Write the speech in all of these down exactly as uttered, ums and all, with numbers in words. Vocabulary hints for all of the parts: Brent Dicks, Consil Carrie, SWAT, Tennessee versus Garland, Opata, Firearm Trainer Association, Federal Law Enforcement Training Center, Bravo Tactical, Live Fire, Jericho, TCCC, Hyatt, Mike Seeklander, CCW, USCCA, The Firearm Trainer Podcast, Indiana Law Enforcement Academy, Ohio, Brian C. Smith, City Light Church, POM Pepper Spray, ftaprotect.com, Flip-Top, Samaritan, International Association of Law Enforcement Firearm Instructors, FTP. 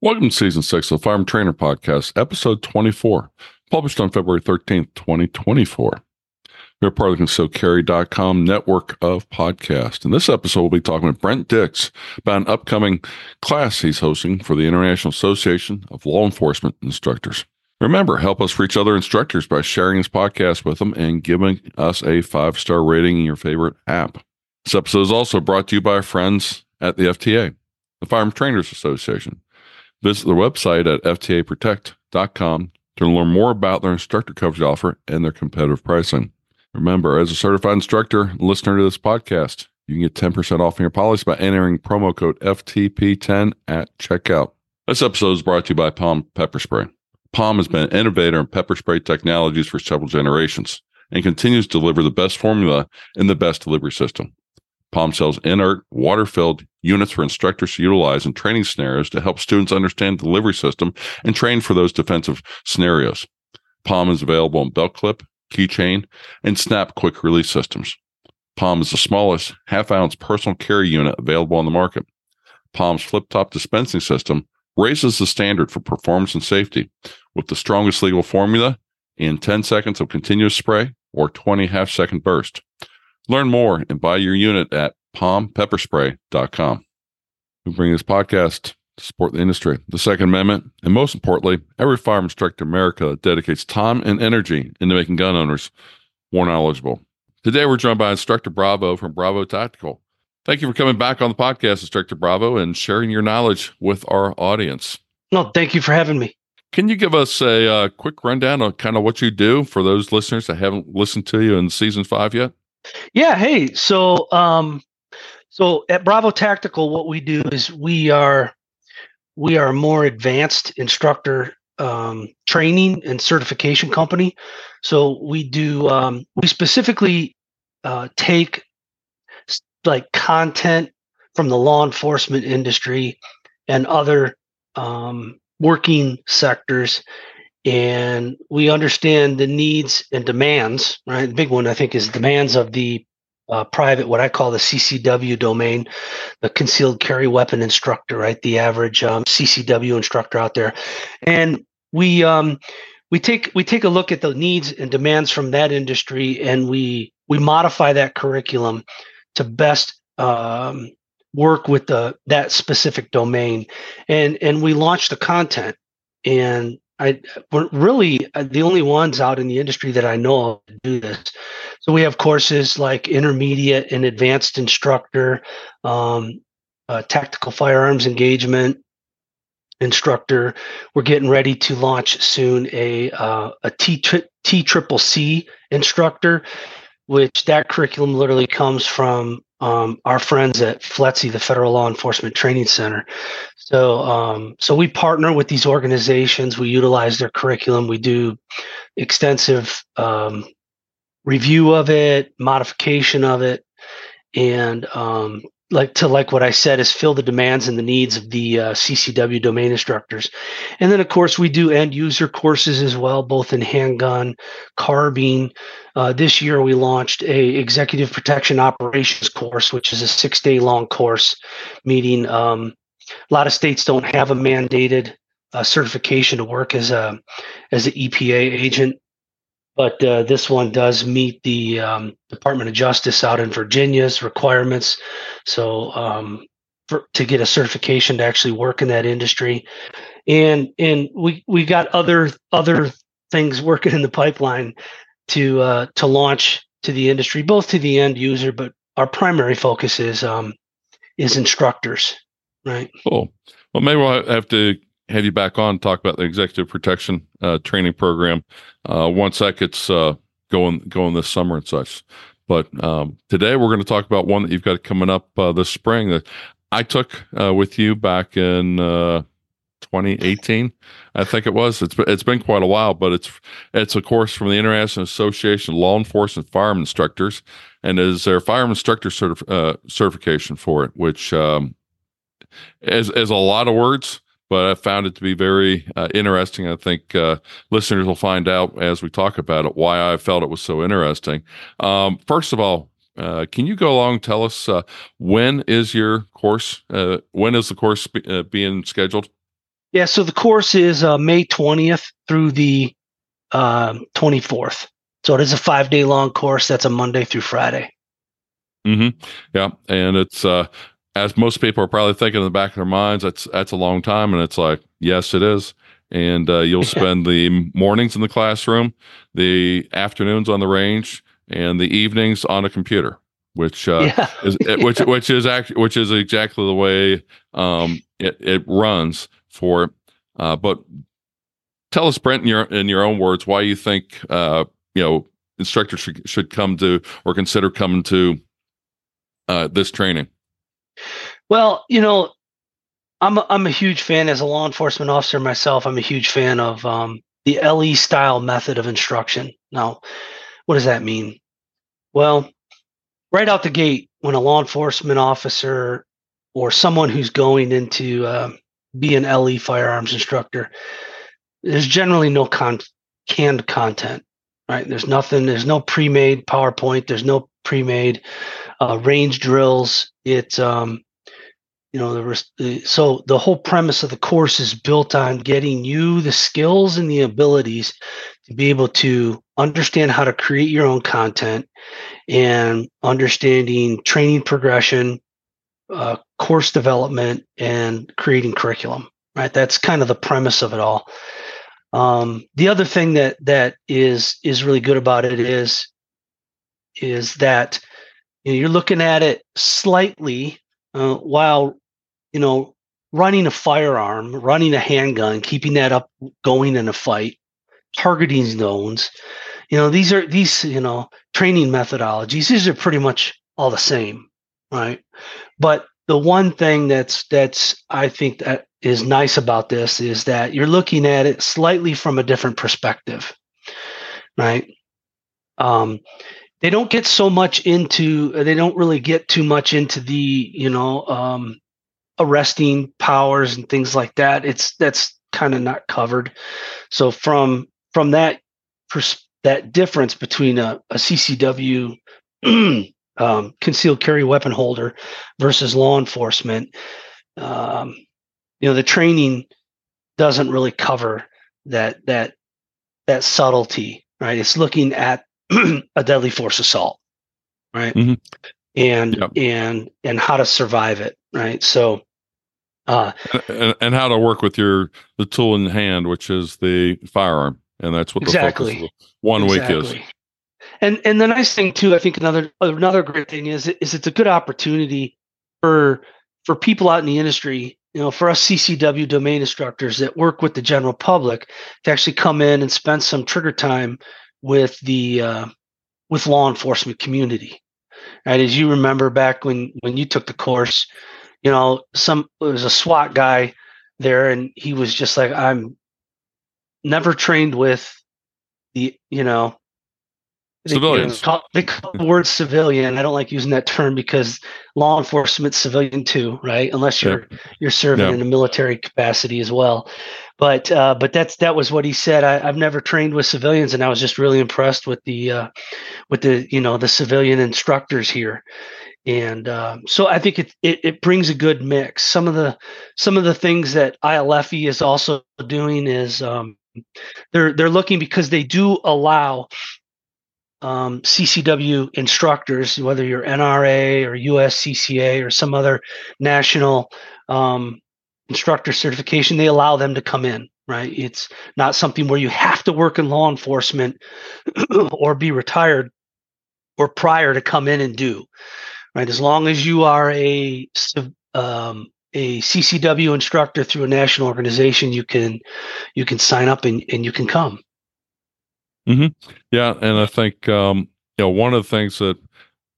Welcome to Season six of the Firearm Trainer Podcast, Episode twenty-four, published on February thirteenth, twenty twenty-four. We're part of the Consil Carrie dot com network of podcasts. In this episode, we'll be talking with Brent Dicks about an upcoming class he's hosting for the International Association of Law Enforcement Instructors. Remember, help us reach other instructors by sharing this podcast with them and giving us a five-star rating in your favorite app. This episode is also brought to you by our friends at the F T A, the Firearm Trainers Association. Visit their website at f t a protect dot com to learn more about their instructor coverage offer and their competitive pricing. Remember, as a certified instructor and listener to this podcast, you can get ten percent off your policy by entering promo code F T P ten at checkout. This episode is brought to you by POM Pepper Spray. POM has been an innovator in pepper spray technologies for several generations and continues to deliver the best formula and the best delivery system. POM sells inert, water-filled units for instructors to utilize in training scenarios to help students understand the delivery system and train for those defensive scenarios. POM is available in belt clip, keychain, and snap quick release systems. POM is the smallest half-ounce personal carry unit available on the market. POM's flip-top dispensing system raises the standard for performance and safety with the strongest legal formula in ten seconds of continuous spray or twenty half-second bursts. Learn more and buy your unit at pom pepper spray dot com. We bring this podcast to support the industry, the Second Amendment, and most importantly, every firearm instructor in America that dedicates time and energy into making gun owners more knowledgeable. Today, we're joined by Instructor Bravo from Bravo Tactical. Thank you for coming back on the podcast, Instructor Bravo, and sharing your knowledge with our audience. No, thank you for having me. Can you give us a uh, quick rundown on kind of what you do for those listeners that haven't listened to you in Season five yet? Yeah. Hey, so, um, so at Bravo Tactical, what we do is we are, we are a more advanced instructor, um, training and certification company. So we do, um, we specifically, uh, take like content from the law enforcement industry and other, um, working sectors, and we understand the needs and demands, right? The big one, I think, is demands of the uh, private, what I call the C C W domain, the concealed carry weapon instructor, right? The average um, C C W instructor out there. And we um, we take we take a look at the needs and demands from that industry, and we we modify that curriculum to best um, work with the that specific domain. And and we launch the content, and I we're really the only ones out in the industry that I know of to do this. So we have courses like intermediate and advanced instructor, um, uh, tactical firearms engagement instructor. We're getting ready to launch soon a uh, a T C C C instructor, which that curriculum literally comes from um, our friends at FLETC, the Federal Law Enforcement Training Center. So, um, so we partner with these organizations. We utilize their curriculum. We do extensive um, review of it, modification of it, and um, like to like what I said is fill the demands and the needs of the uh, C C W domain instructors. And then, of course, we do end user courses as well, both in handgun, carbine. Uh, this year, we launched a executive protection operations course, which is a six day long course, meaning um, a lot of states don't have a mandated uh, certification to work as a as an E P A agent, but uh, this one does meet the um, Department of Justice out in Virginia's requirements. So um, for, to get a certification to actually work in that industry, and and we we got other other things working in the pipeline to uh, to launch to the industry, both to the end user, but our primary focus is um, is instructors, right? Cool. Well, maybe we'll have to have you back on to talk about the executive protection uh, training program uh, once that gets uh, going going this summer and such. But um, today we're going to talk about one that you've got coming up uh, this spring that I took uh, with you back in Uh, twenty eighteen, I think it was. It's it's been quite a while, but it's it's a course from the International Association of Law Enforcement Firearm Instructors, and is their firearm instructor certif- uh, certification for it, which um, is is a lot of words, but I found it to be very uh, interesting. I think uh, listeners will find out as we talk about it why I felt it was so interesting. Um, first of all, Uh, can you go along and tell us uh, when is your course? Uh, when is the course be, uh, being scheduled? Yeah, so the course is uh, May twentieth through the um, twenty-fourth. So it is a five-day long course. That's a Monday through Friday. Mm-hmm. Yeah, and it's, uh, as most people are probably thinking in the back of their minds, that's that's a long time, and it's like, yes, it is. And uh, you'll spend the mornings in the classroom, the afternoons on the range, and the evenings on a computer, which uh, yeah. is which which is act, which is exactly the way um, it, it runs for. Uh, but tell us, Brent, in your in your own words, why you think uh, you know instructors should should come to or consider coming to uh, this training. Well, you know, I'm a, I'm a huge fan as a law enforcement officer myself. I'm a huge fan of um, the L E style method of instruction. Now, what does that mean? Well, right out the gate, when a law enforcement officer or someone who's going into uh, be an L E firearms instructor, there's generally no con- canned content, right? There's nothing. There's no pre-made PowerPoint. There's no pre-made uh, range drills. It's um, You know, the, so the whole premise of the course is built on getting you the skills and the abilities to be able to understand how to create your own content and understanding training progression, uh, course development, and creating curriculum, right? That's kind of the premise of it all. Um, the other thing that that is is really good about it is, is that you know, you're looking at it slightly Uh, while, you know, running a firearm, running a handgun, keeping that up, going in a fight, targeting zones, you know, these are these, you know, training methodologies. These are pretty much all the same, right? But the one thing that's that's I think that is nice about this is that you're looking at it slightly from a different perspective, right? Um, They don't get so much into, they don't really get too much into the, you know, um, arresting powers and things like that. It's, that's kind of not covered. So from, from that, pers- that difference between a, a C C W um, concealed carry weapon holder versus law enforcement, um, you know, the training doesn't really cover that, that, that subtlety, right? It's looking at a deadly force assault, right? Mm-hmm. And yep. and and how to survive it, right? So, uh, and, and how to work with your the tool in hand, which is the firearm, and that's what exactly the focus of one exactly. week is. And and the nice thing too, I think another another great thing is is it's a good opportunity for for people out in the industry, you know, for us C C W domain instructors that work with the general public to actually come in and spend some trigger time with the uh, with law enforcement community, right? As you remember back when when you took the course, you know, some there was a SWAT guy there, and he was just like, "I'm never trained with the you know civilians." They, you know, they call the word civilian. I don't like using that term because law enforcement civilian too, right? Unless you're yep. you're serving yep. in a military capacity as well. But uh, but that's that was what he said. I, I've never trained with civilians, and I was just really impressed with the uh, with the you know the civilian instructors here, and um, so I think it, it it brings a good mix. Some of the some of the things that I L F E is also doing is um, they're they're looking because they do allow um, C C W instructors, whether you're N R A or U S C C A or some other national Um, instructor certification, they allow them to come in, right? It's not something where you have to work in law enforcement or be retired or prior to come in and do, right? As long as you are a um, a C C W instructor through a national organization, you can you can sign up and, and you can come. Mm-hmm. Yeah, and I think um, you know one of the things that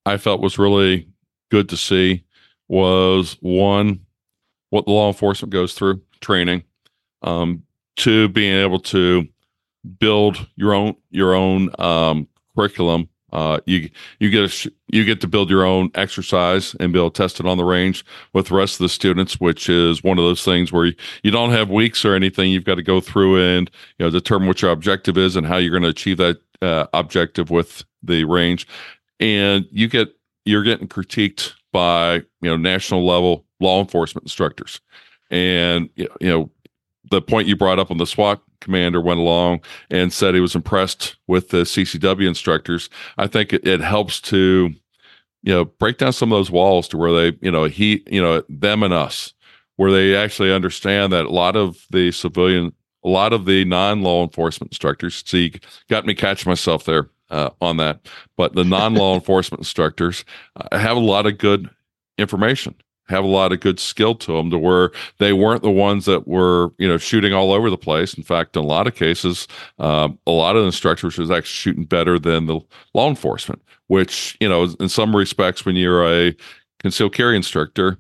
I felt was really good to see was one, what the law enforcement goes through training, um, to being able to build your own your own um, curriculum. Uh, you you get a sh- you get to build your own exercise and be able to test it on the range with the rest of the students, which is one of those things where you, you don't have weeks or anything. You've got to go through and you know determine what your objective is and how you're going to achieve that uh, objective with the range, and you get you're getting critiqued by you know national level law enforcement instructors, and you know the point you brought up on the SWAT commander went along and said he was impressed with the C C W instructors. I think it, it helps to, you know, break down some of those walls to where they, you know, he, you know, them and us, where they actually understand that a lot of the civilian, a lot of the non-law enforcement instructors, see, got me catch myself there uh, on that, but the non-law enforcement instructors uh, have a lot of good information, have a lot of good skill to them, to where they weren't the ones that were, you know, shooting all over the place. In fact, in a lot of cases, um, a lot of the instructors was actually shooting better than the law enforcement, which, you know, in some respects, when you're a concealed carry instructor,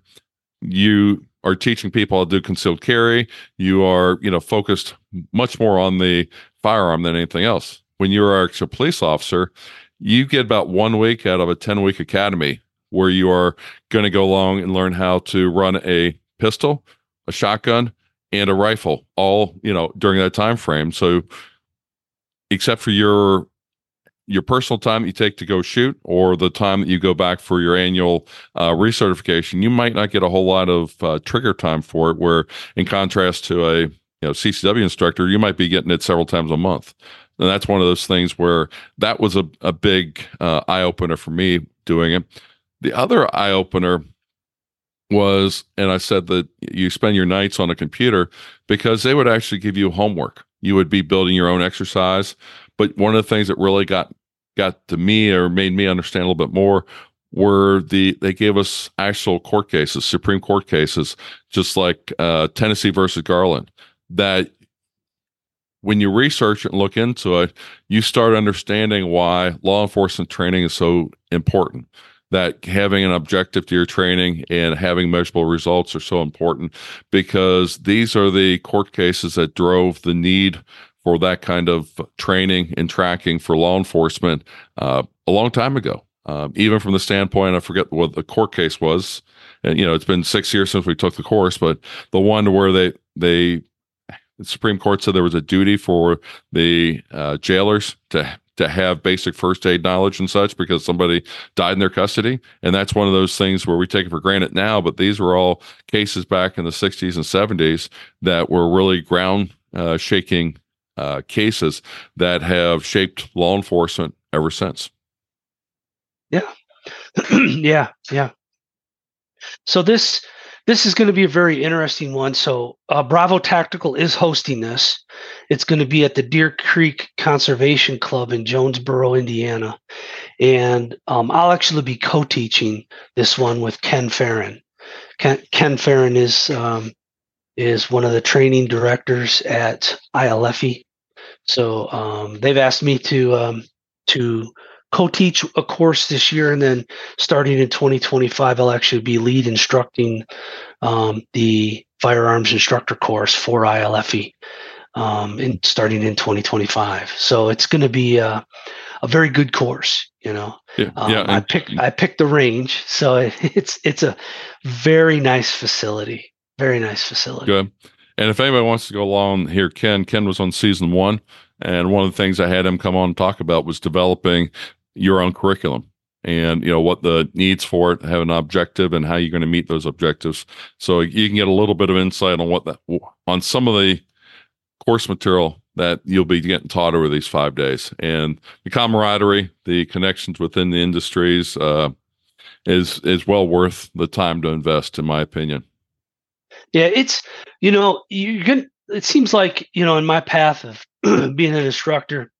you are teaching people how to do concealed carry. You are, you know, focused much more on the firearm than anything else. When you're a police officer, you get about one week out of a ten-week academy where you are going to go along and learn how to run a pistol, a shotgun, and a rifle, all, you know, during that time frame. So except for your your personal time that you take to go shoot, or the time that you go back for your annual uh, recertification, you might not get a whole lot of uh, trigger time for it, where in contrast to a, you know, C C W instructor, you might be getting it several times a month. And that's one of those things where that was a, a big uh, eye-opener for me doing it. The other eye-opener was, and I said that you spend your nights on a computer, because they would actually give you homework. You would be building your own exercise. But one of the things that really got got to me, or made me understand a little bit more, were the they gave us actual court cases, Supreme Court cases, just like uh, Tennessee versus Garland, that when you research and look into it, you start understanding why law enforcement training is so important, that having an objective to your training and having measurable results are so important, because these are the court cases that drove the need for that kind of training and tracking for law enforcement uh, a long time ago. Uh, even from the standpoint, I forget what the court case was, and, you know, it's been six years since we took the course, but the one where they, they the Supreme Court said there was a duty for the uh, jailers to to have basic first aid knowledge and such, because somebody died in their custody. And that's one of those things where we take it for granted now, but these were all cases back in the sixties and seventies that were really ground uh, shaking uh, cases that have shaped law enforcement ever since. Yeah. yeah. Yeah. So this, this is going to be a very interesting one. So uh, Bravo Tactical is hosting this. It's going to be at the Deer Creek Conservation Club in Jonesboro, Indiana. And um, I'll actually be co-teaching this one with Ken Farron. Ken, Ken Farron is um, is one of the training directors at I L F E. So um, they've asked me to um, to co-teach a course this year, and then starting in twenty twenty-five, I'll actually be lead instructing um, the firearms instructor course for I L F E, um, and starting in twenty twenty-five. So it's going to be a, a very good course. You know, yeah, um, yeah, I picked I picked the range, so it, it's it's a very nice facility, very nice facility. Good. And if anybody wants to go along here, Ken, Ken was on season one, and one of the things I had him come on and talk about was developing your own curriculum, and, you know, what the needs for it, have an objective, and how you're going to meet those objectives. So you can get a little bit of insight on what that, on some of the course material that you'll be getting taught over these five days, and the camaraderie, the connections within the industries, uh, is, is well worth the time to invest, in my opinion. Yeah. It's, you know, you're going to, it seems like, you know, in my path of being an instructor,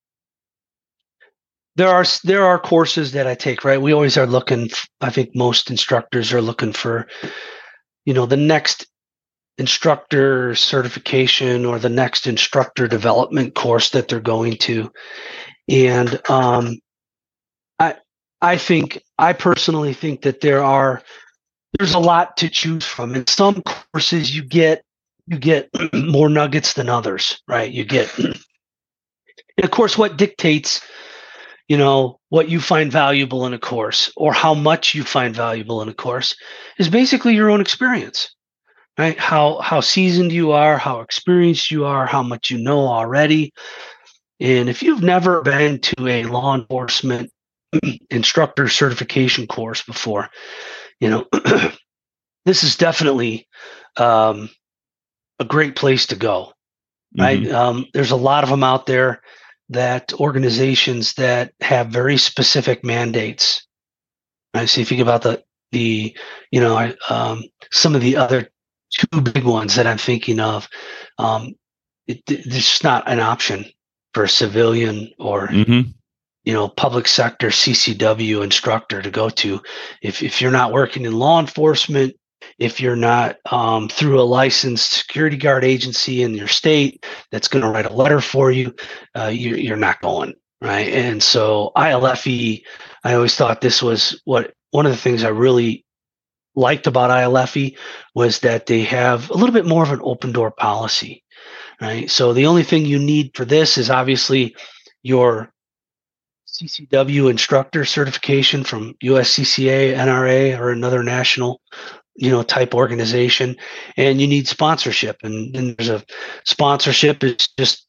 there are there are courses that I take, right? We always are looking, I think most instructors are looking for, you know, the next instructor certification or the next instructor development course that they're going to. And um, I I think, I personally think that there are, there's a lot to choose from. In some courses you get, you get more nuggets than others, right? You get, and of course, what dictates, you know, what you find valuable in a course, or how much you find valuable in a course, is basically your own experience, right? How, how seasoned you are, how experienced you are, how much you know already. And if you've never been to a law enforcement instructor certification course before, you know, this is definitely, um, a great place to go. right? Mm-hmm. Um, there's a lot of them out there, that organizations that have very specific mandates. Right? So if you think about the, the you know, um, some of the other two big ones that I'm thinking of, um, it, it's just not an option for a civilian or, mm-hmm. you know, public sector C C W instructor to go to. If if you're not working in law enforcement, if you're not um, through a licensed security guard agency in your state that's going to write a letter for you, uh, you're, you're not going, right? And so I L F E, I always thought this was what one of the things I really liked about I L F E was that they have a little bit more of an open door policy, right? So the only thing you need for this is obviously your C C W instructor certification from U S C C A, N R A, or another national, you know, type organization, and you need sponsorship. And then there's a sponsorship is just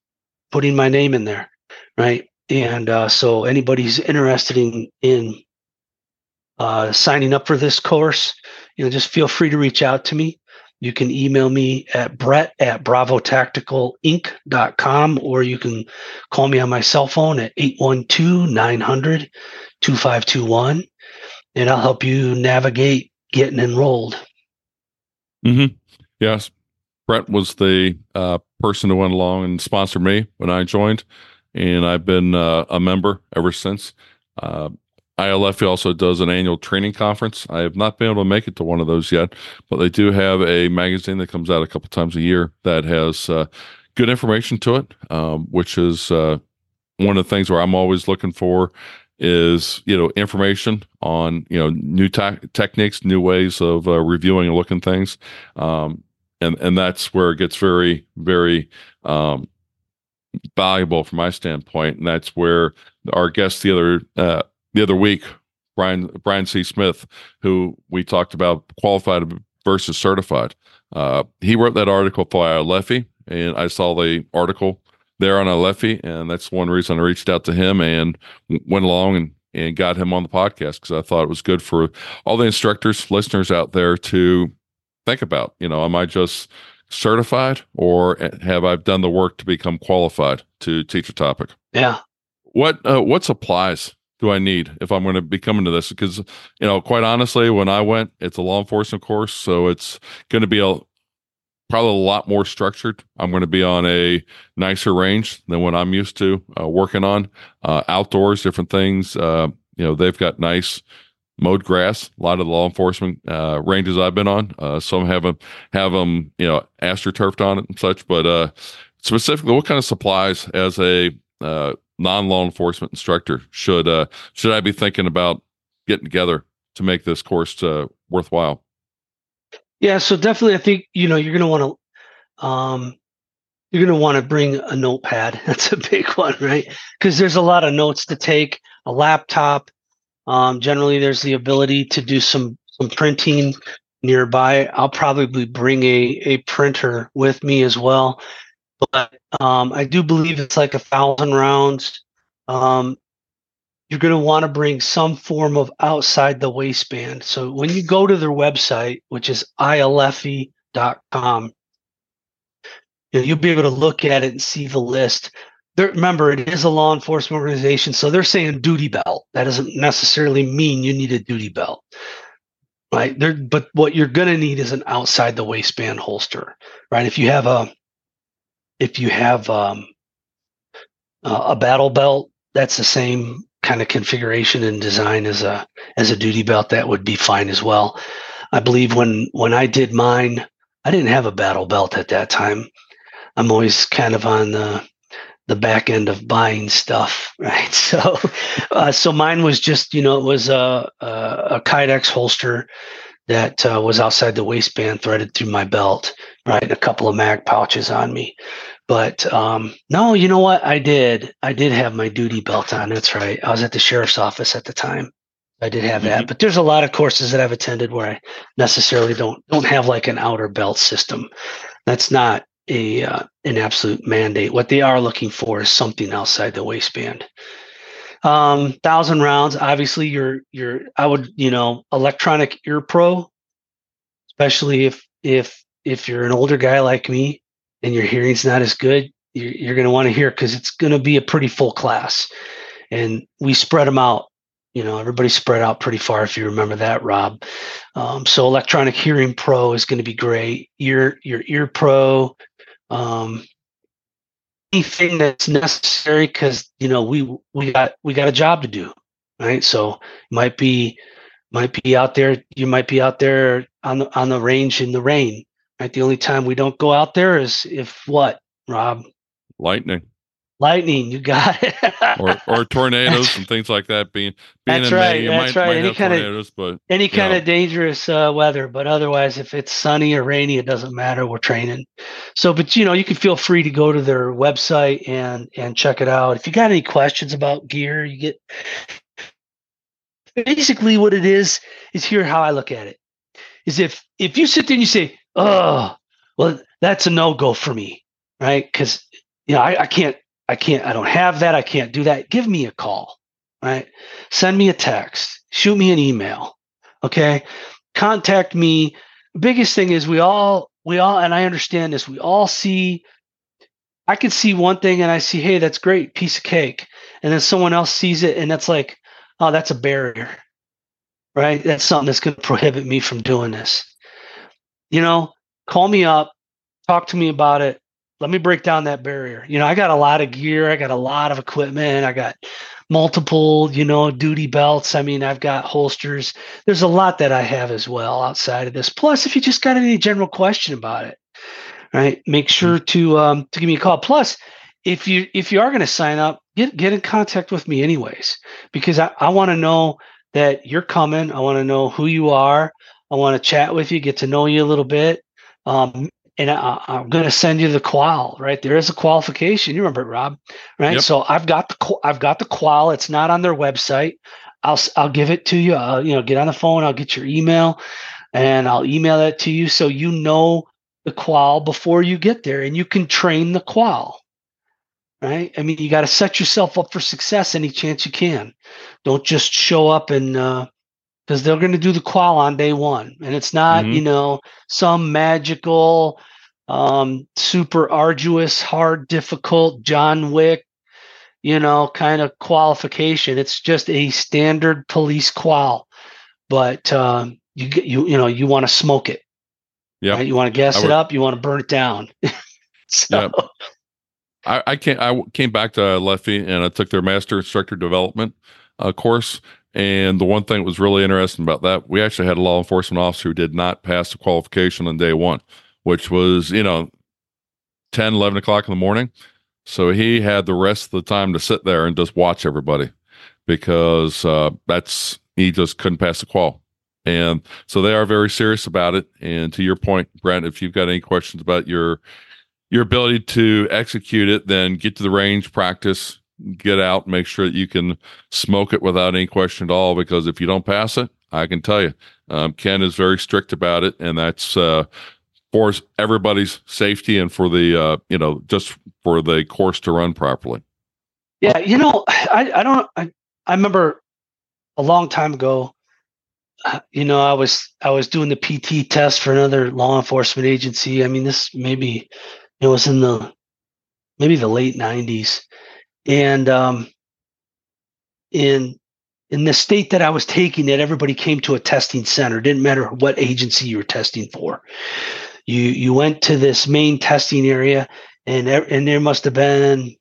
putting my name in there, right? And uh, so anybody's interested in in uh, signing up for this course, you know, just feel free to reach out to me. You can email me at Brett at bravo tactical inc dot com, or you can call me on my cell phone at eight one two, nine hundred, two five two one, and I'll help you navigate getting enrolled. Mm-hmm. Yes. Brent was the uh, person who went along and sponsored me when I joined, and I've been uh, a member ever since. Uh, I L F also does an annual training conference. I have not been able to make it to one of those yet, but they do have a magazine that comes out a couple times a year that has uh, good information to it, um, which is uh, one of the things where I'm always looking for is, you know, information on, you know, new ta- techniques, new ways of uh, reviewing and looking things. Um, and, and that's where it gets very, very um, valuable from my standpoint. And that's where our guest the other uh, The other week, Brian Brian C. Smith, who we talked about qualified versus certified, uh, he wrote that article for I L F E, and I saw the article there on I L F E, and that's one reason I reached out to him and w- went along and, and got him on the podcast, because I thought it was good for all the instructors, listeners out there to think about, you know, am I just certified, or have I done the work to become qualified to teach a topic? Yeah. What uh, what supplies do I need if I'm going to be coming to this? Because, you know, quite honestly, when I went, it's a law enforcement course, so it's going to be a probably a lot more structured. I'm going to be on a nicer range than what I'm used to uh, working on. Uh, outdoors, different things. Uh, you know, they've got nice mowed grass. A lot of the law enforcement uh, ranges I've been on, uh, some have them have them, you know, astroturfed on it and such. But uh, specifically, what kind of supplies as a uh, non-law enforcement instructor should uh, should I be thinking about getting together to make this course uh, worthwhile? Yeah, so definitely, I think you know you're going to want to um, you're going to want to bring a notepad. That's a big one, right? Because there's a lot of notes to take. A laptop. Um, generally, there's the ability to do some some printing nearby. I'll probably bring a a printer with me as well. But um, I do believe it's like a thousand rounds. Um, you're going to want to bring some form of outside the waistband. So when you go to their website, which is I L F E dot com, you know, you'll be able to look at it and see the list. There, remember, it is a law enforcement organization, so they're saying duty belt. That doesn't necessarily mean you need a duty belt. Right? There, but what you're going to need is an outside the waistband holster. Right? If you have a If you have um, a battle belt, that's the same kind of configuration and design as a as a duty belt. That would be fine as well. I believe when when I did mine, I didn't have a battle belt at that time. I'm always kind of on the the back end of buying stuff, right? So, uh, so mine was just you know it was a a, a Kydex holster that uh, was outside the waistband, threaded through my belt, right? And a couple of mag pouches on me. But um, no, you know what? I did. I did have my duty belt on. That's right. I was at the sheriff's office at the time. I did have that. Mm-hmm. But there's a lot of courses that I've attended where I necessarily don't don't have like an outer belt system. That's not a uh, an absolute mandate. What they are looking for is something outside the waistband. Um, thousand rounds, obviously your, your, I would, you know, electronic ear pro, especially if, if, if you're an older guy like me, and your hearing's not as good, you're, you're going to want to hear, because it's going to be a pretty full class. And we spread them out. You know, everybody spread out pretty far, if you remember that, Rob. Um, so Electronic Hearing Pro is going to be great. Your your Ear Pro, um, anything that's necessary, because you know we we got we got a job to do, right? So might be might be out there. You might be out there on the on the range in the rain, right? The only time we don't go out there is if what, Rob? Lightning. Lightning, you got it. or, or tornadoes and things like that. Being, being that's in right, May, you that's might, right. Might any kind of but, any kind know. of dangerous uh, weather, but otherwise, if it's sunny or rainy, it doesn't matter. We're training. So, but you know, you can feel free to go to their website and and check it out. If you got any questions about gear, you get basically what it is is here. How I look at it is if if you sit there and you say, "Oh, well, that's a no go for me," right? Because you know, I, I can't. I can't, I don't have that. I can't do that. Give me a call, right? Send me a text, shoot me an email. Okay. Contact me. Biggest thing is we all, we all, and I understand this. We all see, I can see one thing and I see, hey, that's great. Piece of cake. And then someone else sees it and that's like, oh, that's a barrier, right? That's something that's going to prohibit me from doing this. You know, call me up, talk to me about it. Let me break down that barrier. You know, I got a lot of gear. I got a lot of equipment. I got multiple, you know, duty belts. I mean, I've got holsters. There's a lot that I have as well outside of this. Plus, if you just got any general question about it, right, make sure to um, to give me a call. Plus, if you if you are going to sign up, get get in contact with me anyways, because I, I want to know that you're coming. I want to know who you are. I want to chat with you, get to know you a little bit. Um, And I, I'm going to send you the qual, right? There is a qualification. You remember it, Rob, right? Yep. So I've got the I've got the qual. It's not on their website. I'll I'll give it to you. I'll, you know, get on the phone. I'll get your email, and I'll email it to you so you know the qual before you get there, and you can train the qual, right? I mean, you got to set yourself up for success any chance you can. Don't just show up and. Uh, Because they're going to do the qual on day one, and it's not, mm-hmm. you know, some magical, um, super arduous, hard, difficult John Wick, you know, kind of qualification. It's just a standard police qual, but um, you you you know you want to smoke it, yeah. Right? You want to gas I it would... up, you want to burn it down. so. Yep. I, I can't. I came back to Leffie and I took their master instructor development uh, course. And the one thing that was really interesting about that, we actually had a law enforcement officer who did not pass the qualification on day one, which was, you know, ten, eleven o'clock in the morning. So he had the rest of the time to sit there and just watch everybody because uh, that's, he just couldn't pass the qual. And so they are very serious about it. And to your point, Brent, if you've got any questions about your, your ability to execute it, then get to the range, practice, get out, make sure that you can smoke it without any question at all, because if you don't pass it, I can tell you, um, Ken is very strict about it. And that's, uh, for everybody's safety and for the, uh, you know, just for the course to run properly. Yeah. You know, I, I don't, I, I remember a long time ago, you know, I was, I was doing the P T test for another law enforcement agency. I mean, this maybe it was in the, maybe the late nineties. And um, in in the state that I was taking it, everybody came to a testing center. Didn't matter what agency you were testing for. You you went to this main testing area, and and there must have been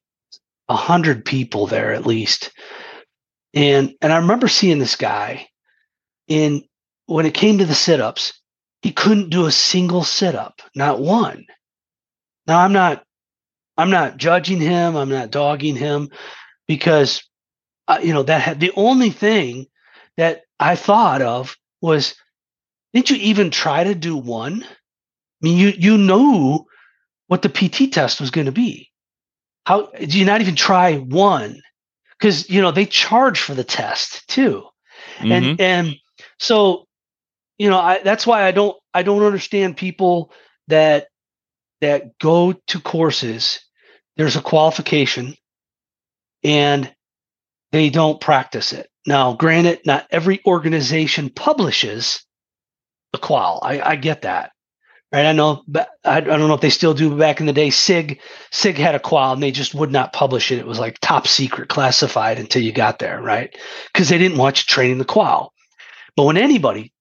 a hundred people there at least. And and I remember seeing this guy, and when it came to the sit-ups, he couldn't do a single sit-up, not one. Now I'm not. I'm not judging him. I'm not dogging him, because uh, you know that had, the only thing that I thought of was, didn't you even try to do one? I mean, you you knew what the P T test was going to be. How did you not even try one? Because you know they charge for the test too, mm-hmm. and and so you know I, that's why I don't I don't understand people that that go to courses. There's a qualification and they don't practice it. Now, granted, not every organization publishes the qual. I, I get that, right? I know, but I don't know if they still do. Back in the day, SIG, SIG had a qual, and they just would not publish it. It was like top secret, classified until you got there, right? Because they didn't want you training the qual. But when anybody,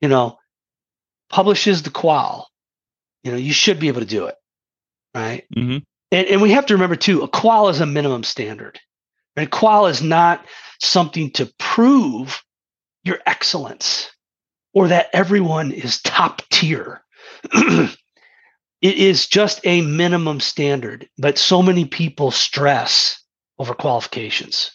you know, publishes the qual, you know, you should be able to do it, right? Mm-hmm. And, and we have to remember too, a qual is a minimum standard. Right? A qual is not something to prove your excellence or that everyone is top tier. It is just a minimum standard, but so many people stress over qualifications.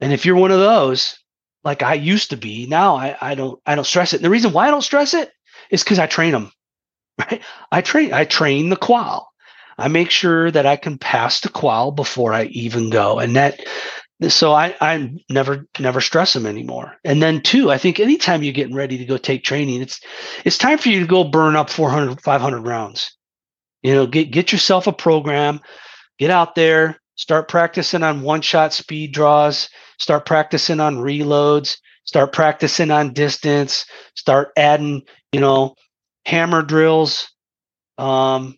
And if you're one of those, like I used to be, now I, I don't I don't stress it. And the reason why I don't stress it is because I train them. Right? I train I train the qual. I make sure that I can pass the qual before I even go, and that so I I never never stress them anymore. And then two, I think anytime you're getting ready to go take training, it's it's time for you to go burn up four hundred, five hundred rounds. You know, get get yourself a program, get out there, start practicing on one-shot speed draws. Start practicing on reloads, start practicing on distance, start adding, you know, hammer drills, um,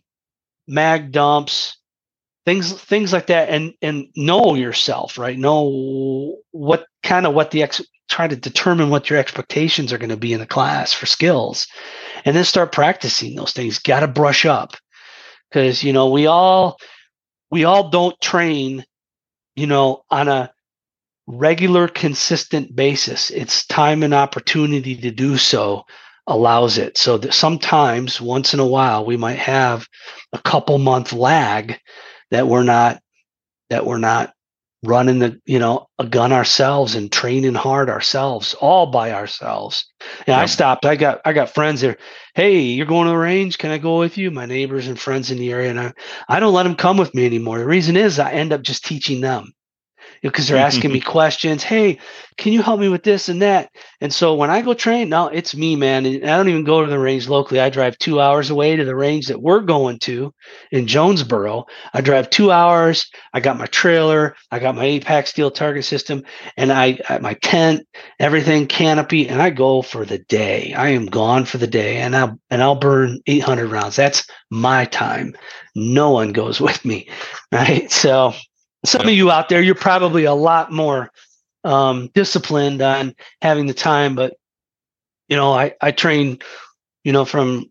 mag dumps, things, things like that. And, and know yourself, right? Know what kind of what the ex try to determine what your expectations are going to be in the class for skills, and then start practicing those things. Got to brush up because, you know, we all, we all don't train, you know, on a regular, consistent basis. It's time and opportunity to do so allows it. So that sometimes, once in a while, we might have a couple month lag that we're not that we're not running the you know a gun ourselves and training hard ourselves, all by ourselves. And yeah. I stopped. I got I got friends there. Hey, you're going to the range? Can I go with you? My neighbors and friends in the area, and I I don't let them come with me anymore. The reason is I end up just teaching them. Because they're asking me questions. Hey, can you help me with this and that? And so when I go train, no, it's me, man. And I don't even go to the range locally. I drive two hours away to the range that we're going to in Jonesboro. I drive two hours. I got my trailer. I got my eight-pack steel target system, and I my tent, everything, canopy, and I go for the day. I am gone for the day, and I'll and I'll burn eight hundred rounds. That's my time. No one goes with me, right? So. Some of you out there, you're probably a lot more um, disciplined on having the time. But, you know, I, I train, you know, from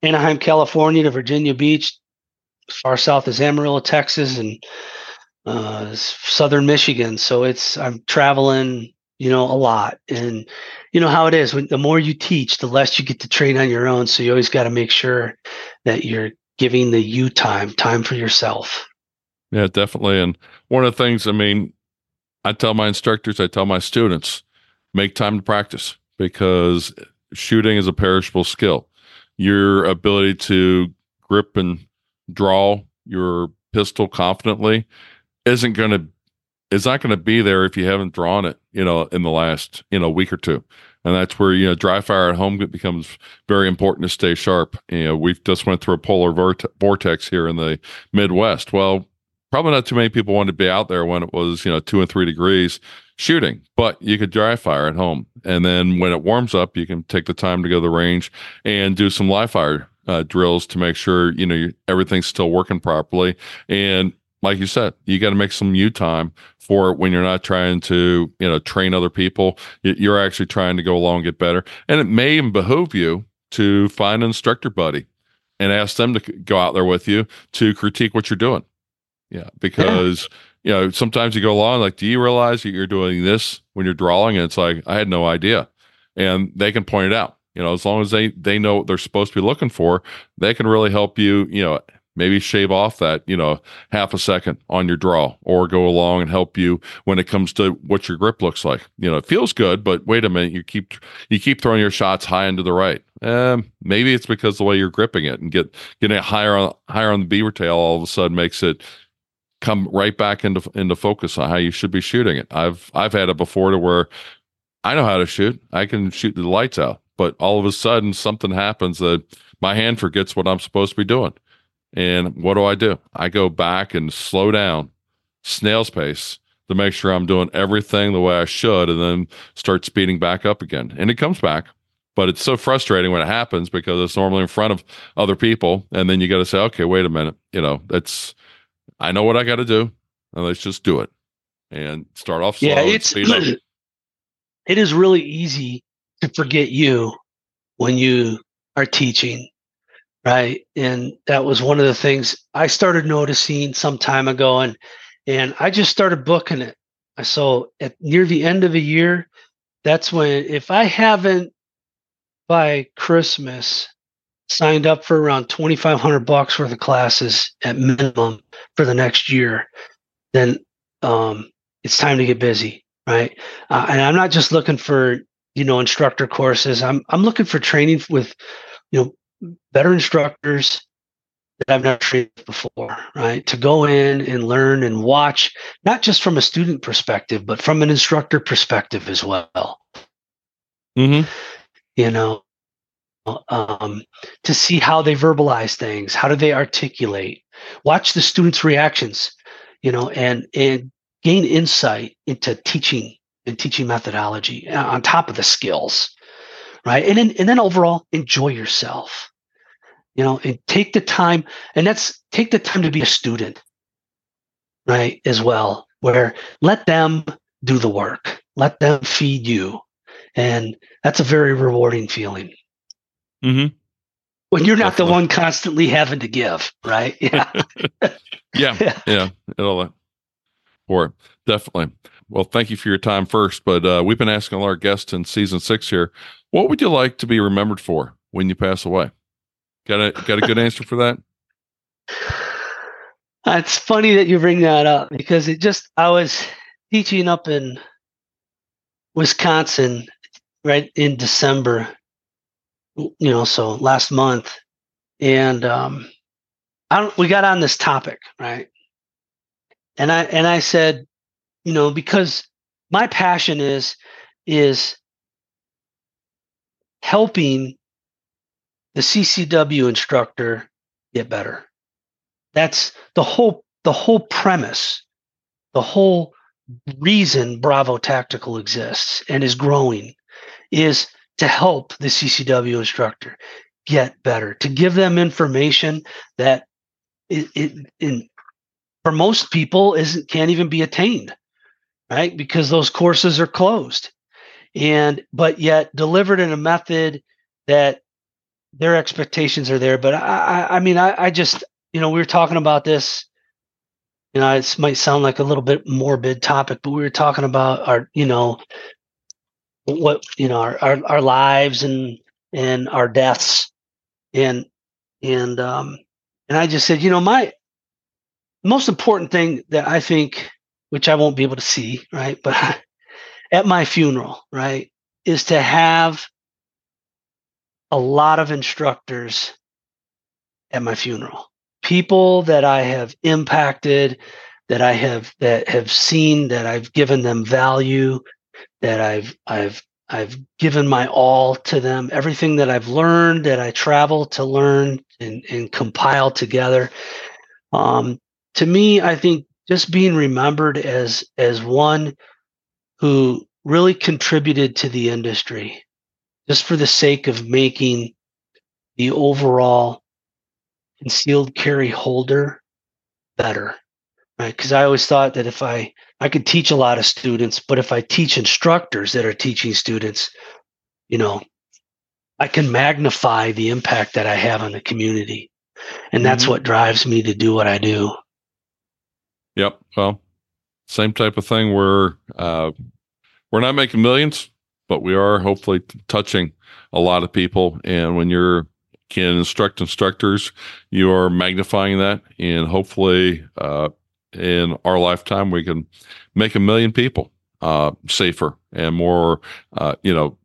Anaheim, California to Virginia Beach, as far south as Amarillo, Texas, and uh, southern Michigan. So it's I'm traveling, you know, a lot. And you know how it is. When, the more you teach, the less you get to train on your own. So you always got to make sure that you're giving the you time, time for yourself. Yeah, definitely. And one of the things, I mean, I tell my instructors, I tell my students, make time to practice, because shooting is a perishable skill. Your ability to grip and draw your pistol confidently isn't going to, it's not going to be there if you haven't drawn it, you know, in the last, you know, week or two. And that's where, you know, dry fire at home becomes very important to stay sharp. You know, we've just went through a polar vort- vortex here in the Midwest. Well, probably not too many people wanted to be out there when it was, you know, two and three degrees shooting, but you could dry fire at home. And then when it warms up, you can take the time to go to the range and do some live fire uh, drills to make sure, you know, everything's still working properly. And like you said, you got to make some you time for it when you're not trying to, you know, train other people. You're actually trying to go along and get better. And it may even behoove you to find an instructor buddy and ask them to go out there with you to critique what you're doing. Yeah, because, you know, sometimes you go along, like, do you realize that you're doing this when you're drawing? And it's like, I had no idea. And they can point it out. You know, as long as they, they know what they're supposed to be looking for, they can really help you, you know, maybe shave off that, you know, half a second on your draw, or go along and help you when it comes to what your grip looks like. You know, it feels good, but wait a minute, you keep you keep throwing your shots high and to the right. Um, maybe it's because the way you're gripping it, and get getting it higher on, higher on the beaver tail all of a sudden makes it come right back into into focus on how you should be shooting it. I've I've had it before to where I know how to shoot. I can shoot the lights out, but all of a sudden something happens that my hand forgets what I'm supposed to be doing. And what do I do? I go back and slow down, snail's pace, to make sure I'm doing everything the way I should, and then start speeding back up again. And it comes back. But it's so frustrating when it happens because it's normally in front of other people. And then you got to say, okay, wait a minute. You know, that's, I know what I got to do. And let's just do it and start off slow. Yeah, it's, speed up. It is really easy to forget you when you are teaching, right? And that was one of the things I started noticing some time ago. And, and I just started booking it. So at near the end of a year, that's when, if I haven't by Christmas signed up for around twenty-five hundred bucks worth of classes at minimum for the next year, then um, it's time to get busy, right? Uh, and I'm not just looking for, you know, instructor courses. I'm I'm looking for training with, you know, better instructors that I've never trained before, right? To go in and learn and watch, not just from a student perspective, but from an instructor perspective as well. Mm-hmm. You know, um, to see how they verbalize things, how do they articulate, watch the students' reactions, you know, and and gain insight into teaching and teaching methodology on top of the skills, right? And then, and then overall, enjoy yourself, you know, and take the time, and that's take the time to be a student, right, as well, where let them do the work, let them feed you. And that's a very rewarding feeling. Mm-hmm. When you're not Definitely. the one constantly having to give, right? Yeah. yeah. Yeah. yeah. It'll, uh, for it. Definitely. Well, thank you for your time first. But uh, we've been asking all our guests in season six here, what would you like to be remembered for when you pass away? Got a, got a good answer for that? It's funny that you bring that up because it just, I was teaching up in Wisconsin, right in December, you know, so last month, and um, I don't, we got on this topic, right? And I and I said, you know, because my passion is is helping the C C W instructor get better. That's the whole the whole premise, the whole reason Bravo Tactical exists and is growing is to help the C C W instructor get better, to give them information that it, it, in, for most people isn't can't even be attained, right? Because those courses are closed, and but yet delivered in a method that their expectations are there. But I, I, I mean, I, I just, you know, we were talking about this. You know, it might sound like a little bit morbid topic, but we were talking about our, you know, what, you know, our, our, our lives and, and our deaths. And, and, um, and I just said, you know, my most important thing that I think, which I won't be able to see, right, but at my funeral, right, is to have a lot of instructors at my funeral. People that I have impacted, that I have that have seen, that I've given them value, that I've I've I've given my all to them, everything that I've learned, that I travel to learn and, and compile together. Um, to me, I think just being remembered as as one who really contributed to the industry, just for the sake of making the overall concealed carry holder better, right? Because I always thought that if I I could teach a lot of students, but if I teach instructors that are teaching students, you know, I can magnify the impact that I have on the community, and that's mm-hmm. what drives me to do what I do. Yep. Well, same type of thing. We're uh, we're not making millions, but we are hopefully t- touching a lot of people. And when you're can instruct instructors, you are magnifying that, and hopefully uh, in our lifetime we can make a million people uh, safer and more, uh, you know,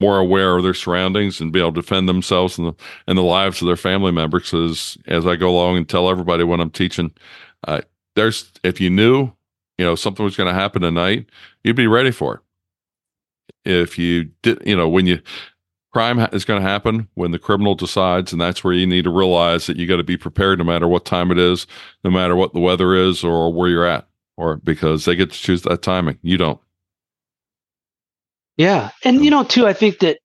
more aware of their surroundings and be able to defend themselves and the and the lives of their family members. As as I go along and tell everybody when I'm teaching, uh, there's if you knew, you know, something was going to happen tonight, you'd be ready for it. If you did, you know, when you crime is going to happen when the criminal decides, and that's where you need to realize that you got to be prepared no matter what time it is, no matter what the weather is or where you're at, or because they get to choose that timing. You don't. Yeah. And, you know, too, I think that,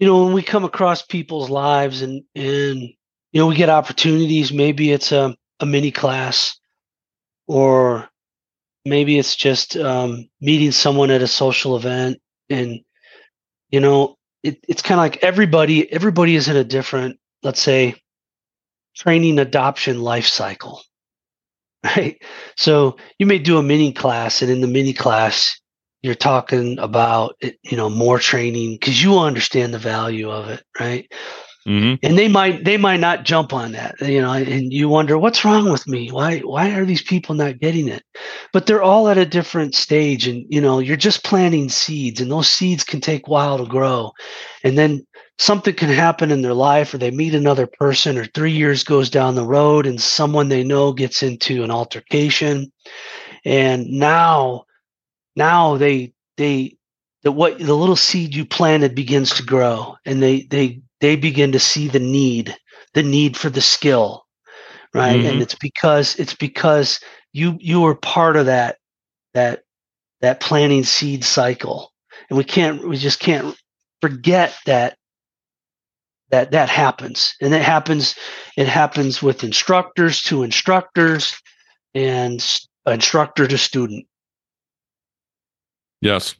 you know, when we come across people's lives and, and you know, we get opportunities, maybe it's a, a mini class, or maybe it's just um, meeting someone at a social event. And, you know, it, it's kind of like everybody, everybody is in a different, let's say, training adoption life cycle, right? So you may do a mini class, and in the mini class, you're talking about, you know, more training because you understand the value of it, right? Mm-hmm. And they might they might not jump on that, you know, and you wonder, what's wrong with me? Why why are these people not getting it? But they're all at a different stage, and you know, you're just planting seeds, and those seeds can take a while to grow. And then something can happen in their life, or they meet another person, or three years goes down the road, and someone they know gets into an altercation, and now now they they the what the little seed you planted begins to grow, and they they they begin to see the need, the need for the skill, right? Mm-hmm. And it's because it's because you you were part of that that that planting seed cycle, and we can't we just can't forget that that that happens, and it happens it happens with instructors to instructors, and instructor to student. Yes.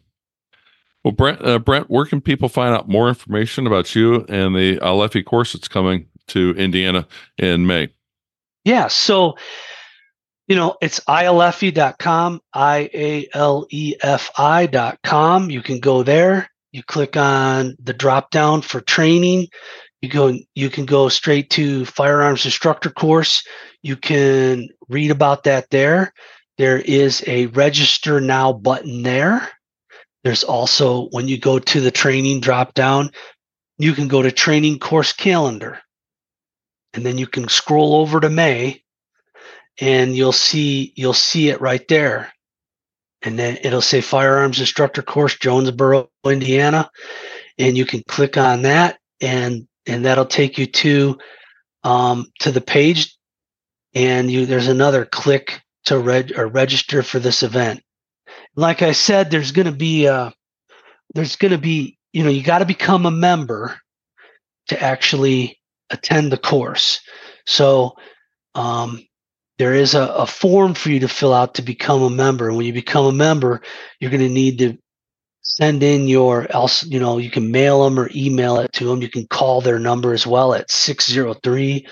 Well, Brent, uh, Brent, where can people find out more information about you and the Alefi course that's coming to Indiana in May? Yeah. So, you know, it's I L E F I dot com, I A L E F I dot com. You can go there. You click on the drop down for training. You go. You can go straight to firearms instructor course. You can read about that there. There is a register now button there. There's also, when you go to the training drop down, you can go to training course calendar, and then you can scroll over to May, and you'll see you'll see it right there, and then it'll say firearms instructor course Jonesboro, Indiana, and you can click on that, and and that'll take you to um, to the page, and you there's another click to reg or register for this event. Like I said, there's going to be, uh, there's going to be, you know, you got to become a member to actually attend the course. So um, there is a, a form for you to fill out to become a member. And when you become a member, you're going to need to send in your else, you know, you can mail them or email it to them. You can call their number as well at six oh three,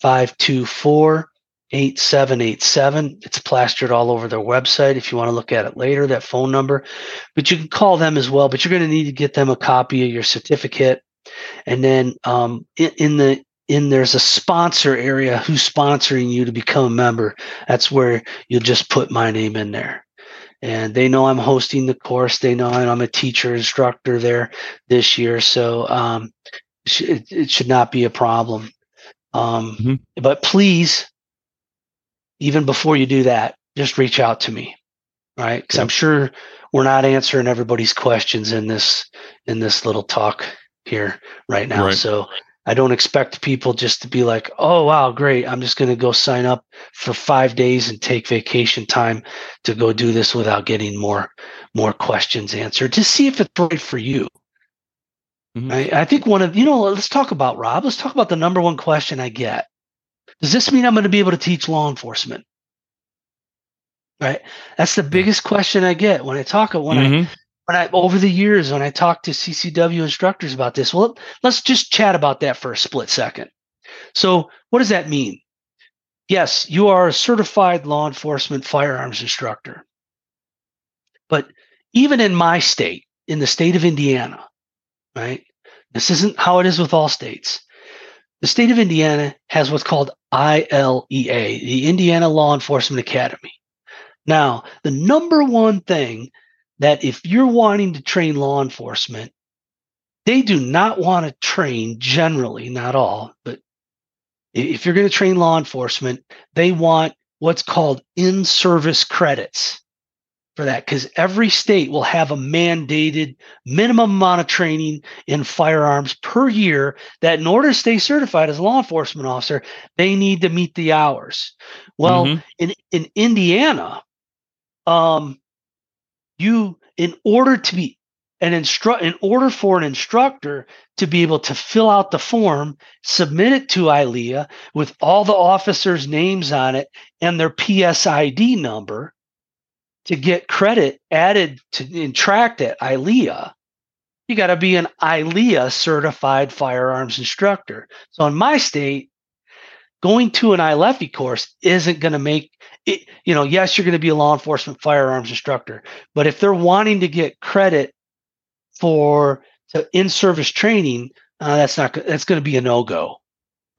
five two four, eight seven eight seven. It's plastered all over their website if you want to look at it later, that phone number. But you can call them as well, but you're going to need to get them a copy of your certificate. And then um, in, in the in there's a sponsor area, who's sponsoring you to become a member. That's where you'll just put my name in there. And they know I'm hosting the course. They know I'm a teacher instructor there this year. So um, it, it should not be a problem. Um, mm-hmm. But please, even before you do that, just reach out to me, right? Because I'm sure we're not answering everybody's questions in this in this little talk here right now. Right. So I don't expect people just to be like, "Oh, wow, great! I'm just going to go sign up for five days and take vacation time to go do this without getting more more questions answered." Just see if it's right for you. Mm-hmm. Right? I think one of you know. Let's talk about Rob. Let's talk about the number one question I get. Does this mean I'm going to be able to teach law enforcement? Right. That's the biggest question I get when I talk when mm-hmm. I when I over the years when I talk to C C W instructors about this. Well, let's just chat about that for a split second. So, what does that mean? Yes, you are a certified law enforcement firearms instructor. But even in my state, in the state of Indiana, right? This isn't how it is with all states. The state of Indiana has what's called I L E A, the Indiana Law Enforcement Academy. Now, the number one thing that if you're wanting to train law enforcement, they do not want to train generally, not all, but if you're going to train law enforcement, they want what's called in-service credits for that, because every state will have a mandated minimum amount of training in firearms per year that in order to stay certified as a law enforcement officer, they need to meet the hours. Well, mm-hmm. in, in Indiana, um, you in order to be an instru- in order for an instructor to be able to fill out the form, submit it to I L E A with all the officers' names on it and their P S I D number to get credit added to and tracked at I L E A, you got to be an I L E A certified firearms instructor. So in my state, going to an I L E F I course isn't going to make it, you know, yes, you're going to be a law enforcement firearms instructor, but if they're wanting to get credit for to in-service training, uh, that's not, that's going to be a no-go,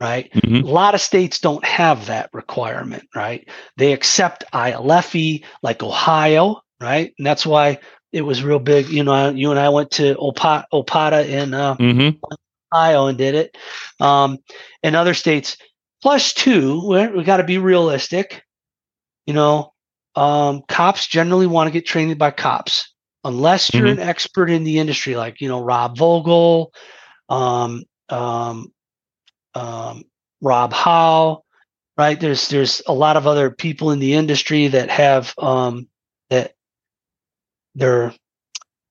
right? Mm-hmm. A lot of states don't have that requirement, right? They accept I L E F I like Ohio, right? And that's why it was real big. You know, you and I went to Opata, Opata in uh, mm-hmm. Ohio and did it. Um, and other states, plus two, we got to be realistic. You know, um, cops generally want to get trained by cops, unless you're mm-hmm. an expert in the industry, like, you know, Rob Vogel, um, um, um, Rob Howe, right? There's there's a lot of other people in the industry that have um, that their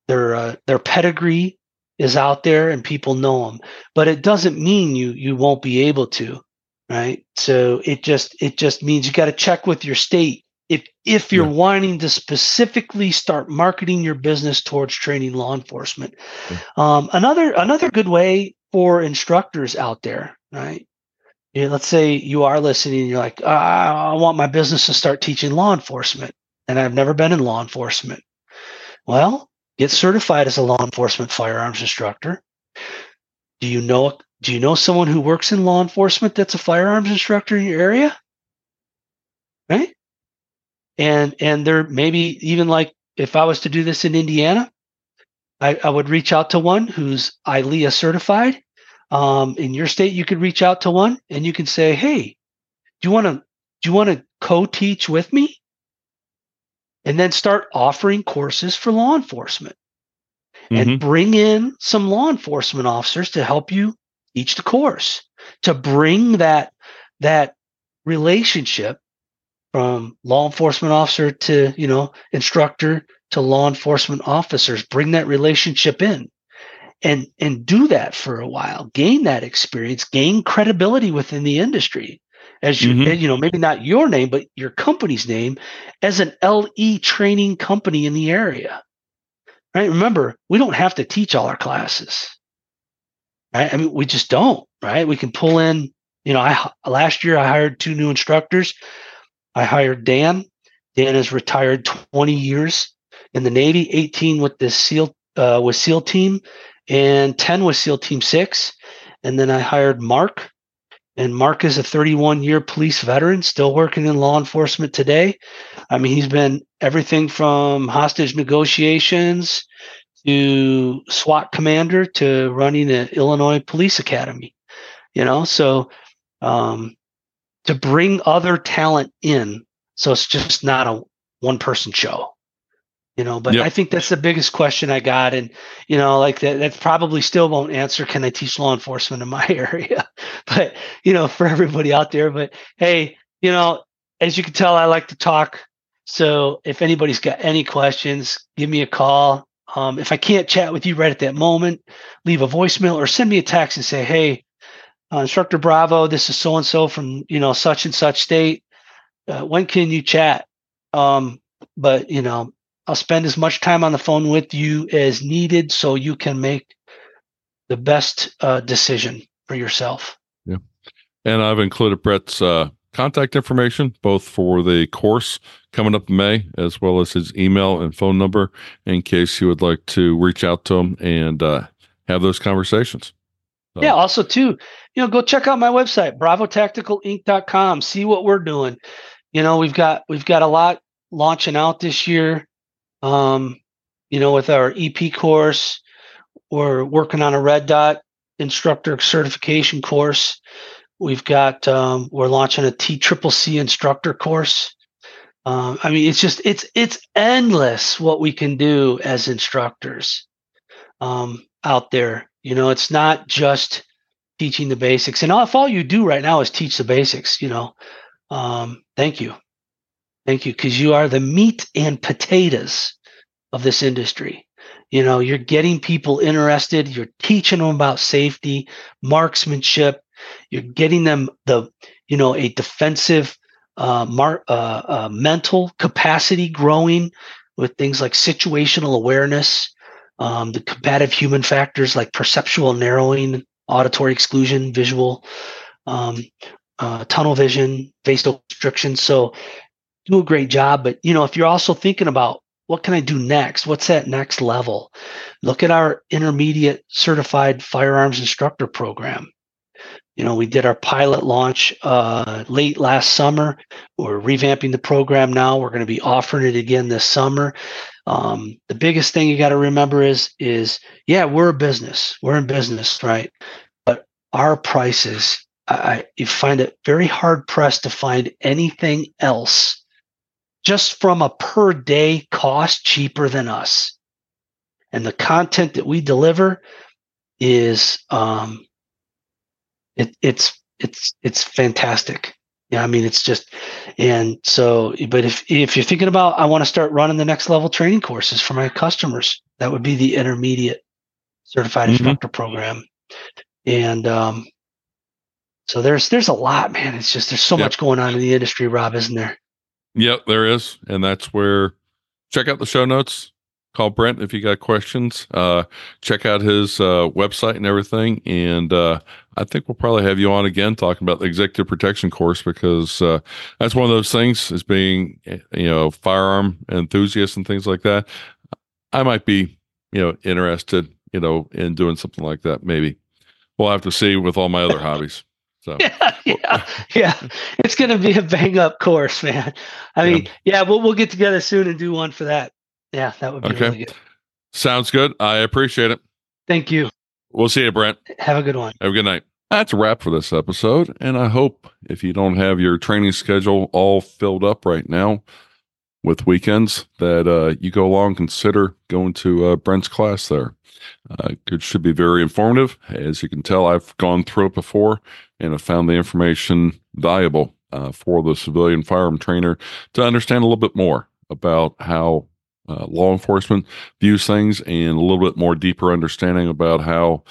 their uh, their pedigree is out there and people know them, but it doesn't mean you you won't be able to. Right. So it just it just means you got to check with your state. If if you're yeah. wanting to specifically start marketing your business towards training law enforcement, yeah. um, another another good way for instructors out there. Right. You know, let's say you are listening. And you're like, I, I want my business to start teaching law enforcement and I've never been in law enforcement. Well, get certified as a law enforcement firearms instructor. Do you know Do you know someone who works in law enforcement that's a firearms instructor in your area? Right? And and there maybe even like if I was to do this in Indiana, I, I would reach out to one who's I L E A certified. Um, in your state, you could reach out to one and you can say, hey, do you want to do you want to co-teach with me? And then start offering courses for law enforcement and mm-hmm. bring in some law enforcement officers to help you teach the course, to bring that that relationship from law enforcement officer to, you know, instructor to law enforcement officers, bring that relationship in and and do that for a while, gain that experience, gain credibility within the industry as you mm-hmm. you know, maybe not your name but your company's name as an L E training company in the area. Right? Remember, we don't have to teach all our classes. Right? I mean, we just don't, right? We can pull in, you know, I last year I hired two new instructors. I hired Dan. Dan is retired twenty years in the Navy, eighteen with the SEAL uh, with SEAL Team, and ten with SEAL Team six. And then I hired Mark. And Mark is a thirty-one-year police veteran, still working in law enforcement today. I mean, he's been everything from hostage negotiations to SWAT commander to running the Illinois Police Academy. You know, so um, to bring other talent in, so it's just not a one-person show. You know, but yep. I think that's the biggest question I got. And, you know, like that, that probably still won't answer. Can I teach law enforcement in my area? But, you know, for everybody out there, but hey, you know, as you can tell, I like to talk. So if anybody's got any questions, give me a call. Um, if I can't chat with you right at that moment, leave a voicemail or send me a text and say, hey, uh, Instructor Bravo, this is so-and-so from, you know, such and such state. Uh, when can you chat? Um, but, you know, I'll spend as much time on the phone with you as needed so you can make the best uh, decision for yourself. Yeah. And I've included Brett's uh, contact information, both for the course coming up in May, as well as his email and phone number in case you would like to reach out to him and uh, have those conversations. So. Yeah. Also too, you know, go check out my website, bravo tactical inc dot com. See what we're doing. You know, we've got, we've got a lot launching out this year. Um, you know, with our E P course, we're working on a red dot instructor certification course. We've got, um, we're launching a T C C C instructor course. Um, I mean, it's just, it's, it's endless what we can do as instructors, um, out there. You know, it's not just teaching the basics, and if all you do right now is teach the basics, you know, um, thank you. Thank you, because you are the meat and potatoes of this industry. You know, you're getting people interested. You're teaching them about safety, marksmanship. You're getting them the, you know, a defensive uh, mar- uh, uh, mental capacity growing with things like situational awareness, um, the combative human factors like perceptual narrowing, auditory exclusion, visual, um, uh, tunnel vision, facial restriction. So do a great job. But, you know, if you're also thinking about what can I do next? What's that next level? Look at our intermediate certified firearms instructor program. You know, we did our pilot launch uh, late last summer. We're revamping the program now. We're going to be offering it again this summer. Um, the biggest thing you got to remember is, is yeah, we're a business. We're in business, right? But our prices, I, you find it very hard pressed to find anything else just from a per day cost cheaper than us. And the content that we deliver is um, it, it's it's it's fantastic. Yeah, I mean, it's just, and so, but if if you're thinking about, I want to start running the next level training courses for my customers, that would be the intermediate certified mm-hmm. instructor program. And um, so there's there's a lot, man. It's just there's so yep. much going on in the industry, Rob, isn't there? Yep, there is. And that's where, check out the show notes, call Brent if you got questions, uh, check out his uh, website and everything. And uh, I think we'll probably have you on again talking about the executive protection course, because uh, that's one of those things is being, you know, firearm enthusiasts and things like that. I might be, you know, interested, you know, in doing something like that. Maybe we'll have to see with all my other hobbies. So. Yeah, yeah, yeah. It's going to be a bang up course, man. I yeah. mean, yeah, we'll, we'll get together soon and do one for that. Yeah, that would be okay. Really good. Sounds good. I appreciate it. Thank you. We'll see you, Brent. Have a good one. Have a good night. That's a wrap for this episode. And I hope if you don't have your training schedule all filled up right now with weekends, that uh, you go along, consider going to uh, Brent's class there. Uh, it should be very informative. As you can tell, I've gone through it before and have found the information valuable uh, for the civilian firearm trainer to understand a little bit more about how uh, law enforcement views things, and a little bit more deeper understanding about how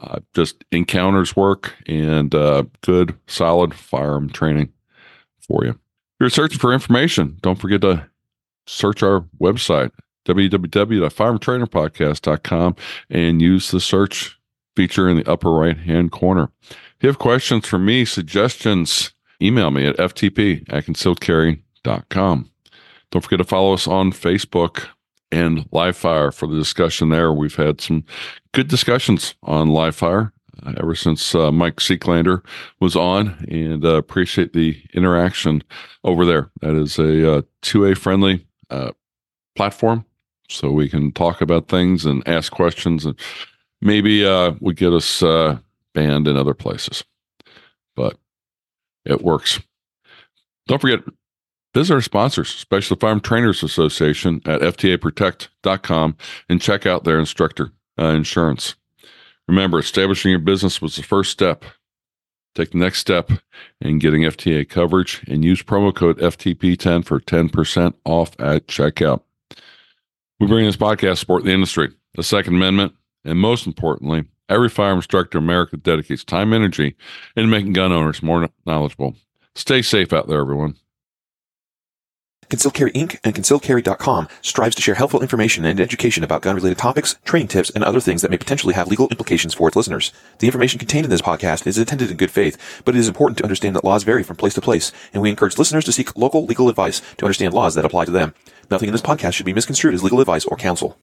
uh, just encounters work, and uh, good, solid firearm training for you. If you're searching for information, don't forget to search our website, w w w dot firearm trainer podcast dot com, and use the search feature in the upper right-hand corner. If you have questions for me, suggestions, email me at f t p at consil carrie dot com. Don't forget to follow us on Facebook and Live Fire for the discussion there. We've had some good discussions on Live Fire uh, ever since uh, Mike Seeklander was on, and uh, appreciate the interaction over there. That is a uh, two A friendly uh, platform, so we can talk about things and ask questions, and maybe uh, would get us uh, banned in other places, but it works. Don't forget, visit our sponsors, especially the Firearm Trainers Association at f t a protect dot com, and check out their instructor uh, insurance. Remember, establishing your business was the first step. Take the next step in getting F T A coverage and use promo code F T P ten for ten percent off at checkout. We bring this podcast to support the industry, the Second Amendment, and most importantly, every firearm instructor in America dedicates time and energy into making gun owners more knowledgeable. Stay safe out there, everyone. ConsilCarrie Incorporated and Consil Carrie dot com strives to share helpful information and education about gun-related topics, training tips, and other things that may potentially have legal implications for its listeners. The information contained in this podcast is intended in good faith, but it is important to understand that laws vary from place to place, and we encourage listeners to seek local legal advice to understand laws that apply to them. Nothing in this podcast should be misconstrued as legal advice or counsel.